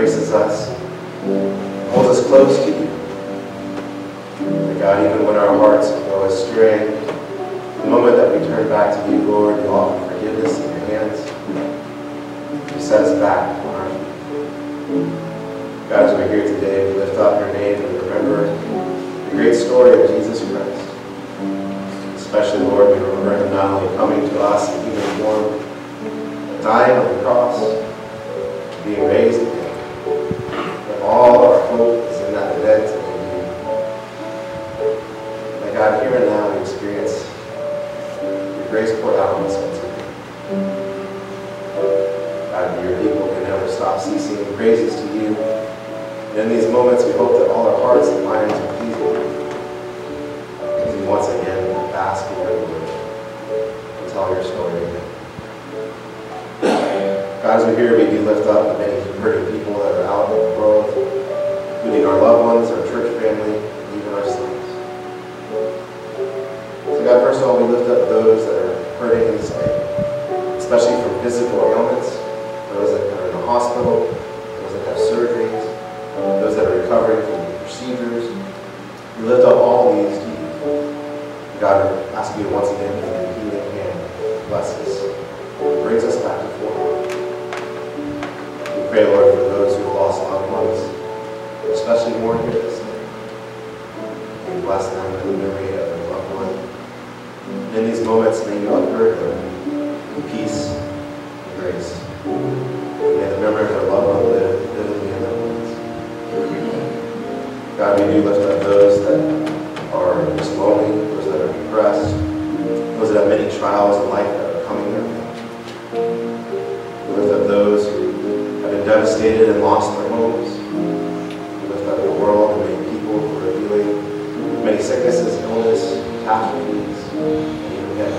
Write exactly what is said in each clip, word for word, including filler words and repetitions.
embraces us, holds us close to you. And God, even when our hearts go astray, the moment that we turn back to you, Lord, you offer forgiveness in your hands. You set us back on our feet. God, as we're here today, we lift up your name and remember the great story of Jesus Christ. Especially, Lord, we remember him not only coming to us in human form, but dying on the cross, being raised again. But all our hope is in that event in you. May God, here and now we experience your grace poured out on us once again. God, your people can never stop ceasing praises to you. And in these moments, we hope that all our hearts and minds are pleasing to you once again. Ask you to tell your story again. God, as we hear, we do lift up the many hurting people that are out in the world, including our loved ones, our church family, and even ourselves. So God, first of all, we lift up those that are hurting in this way, especially from physical ailments, those that are in the hospital, those that have surgeries, those that are recovering from procedures. We lift up all these to you. God, I ask you once again for your healing hand. Bless us. It brings us back to form. We pray, Lord, for those who have lost loved ones, especially more here this day. We bless them in the memory of their loved one. In these moments, may you unhurt them in peace and grace. May the memory of their loved one live vividly in their minds. God, we do lift up those that are just lonely, depressed, those that have many trials in life that are coming their way. We lift up those who have been devastated and lost their homes. We lift up the world and many people who are dealing many sicknesses, illness, catastrophes, and even death.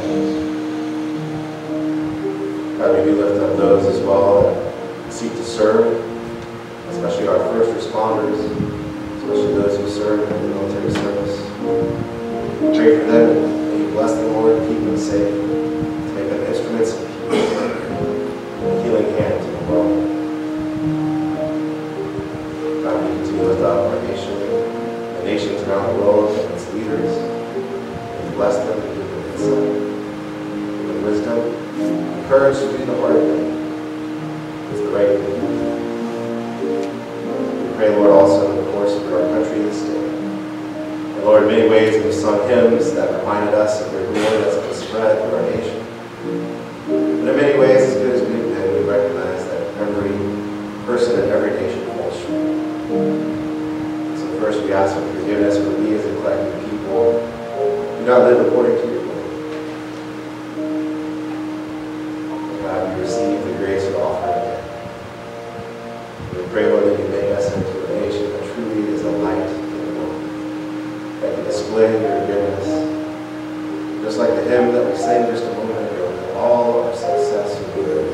God, we do lift up those as well that seek to serve, especially our first responders, especially those who serve in the military service. Pray for them. May you bless them, Lord, and keep them safe. To make them instruments of peace and a healing hand to the world. God, we continue to lift up our nation, the nations around the world, and its leaders. May you bless them and give them insight, with wisdom, and courage to do the hard thing. It's the right thing to do. We pray, Lord, also, of course, for our country this day. Lord, in many ways we've sung hymns that reminded us of your glory that's been spread through our nation. And in many ways, as good as we've been, we recognize that every person in every nation falls short. So first we ask for forgiveness for we as a collective people do not live according to your will. God, we receive the grace you offer today. We pray, Lord, that you make us into a nation that truly is a light, that you display your goodness. Just like the hymn that we sang just a moment ago, that all our success will be yours.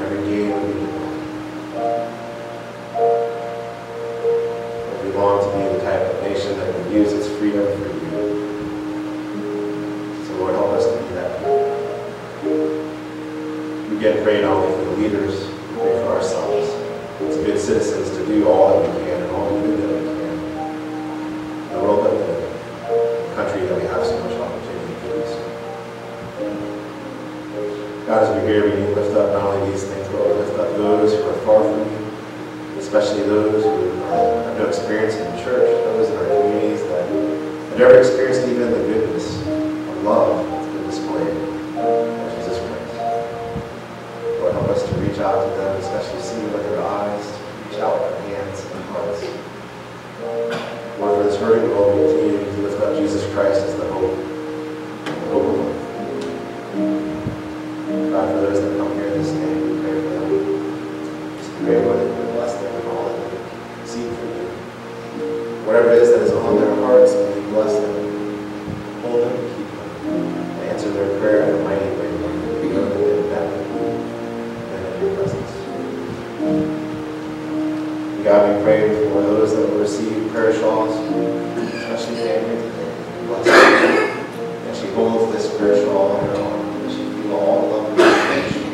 Every gain will be divine. We long to be the type of nation that would use its freedom for you. So Lord, help us to be that people. We get prayed only for the leaders, we pray for ourselves. It's good citizens to do all that we can and all we do that we can. The world that we live in, the country that we have so much opportunity to do so. God, as we hear, we need to lift up not only these things, but we lift up those who are far from you, especially those who are, have no experience in the church, those in our communities that have never experienced even the goodness of love that's been displayed by Jesus Christ. Lord, help us to reach out to them, especially seeing with their eyes, to reach out with our hands and hearts. Lord, for this hurting world, we continue to lift up Jesus Christ as the hope, the hope of life. God, for those that come here this day, we pray for them. Just pray, Lord, that you would bless them and all that they seek from you. Whatever it is that is on their hearts, may you bless them, hold them, and keep them, and answer their prayer in a mighty way, Lord, that we know that they would never leave them in your presence. God, we pray for those that will receive prayer shawls, especially families. Bless her. And she holds this prayer shawl in her arms, and she feels all the love of the nation.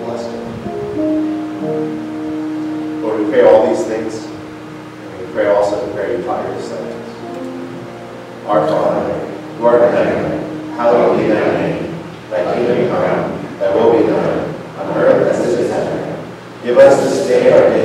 Bless her. pray all these things, and we pray also the prayer you taught your disciples. Our Father, who art in heaven, hallowed be thy name. Thy kingdom come, thy will be done, on earth as it is in heaven. Give us this day our daily bread.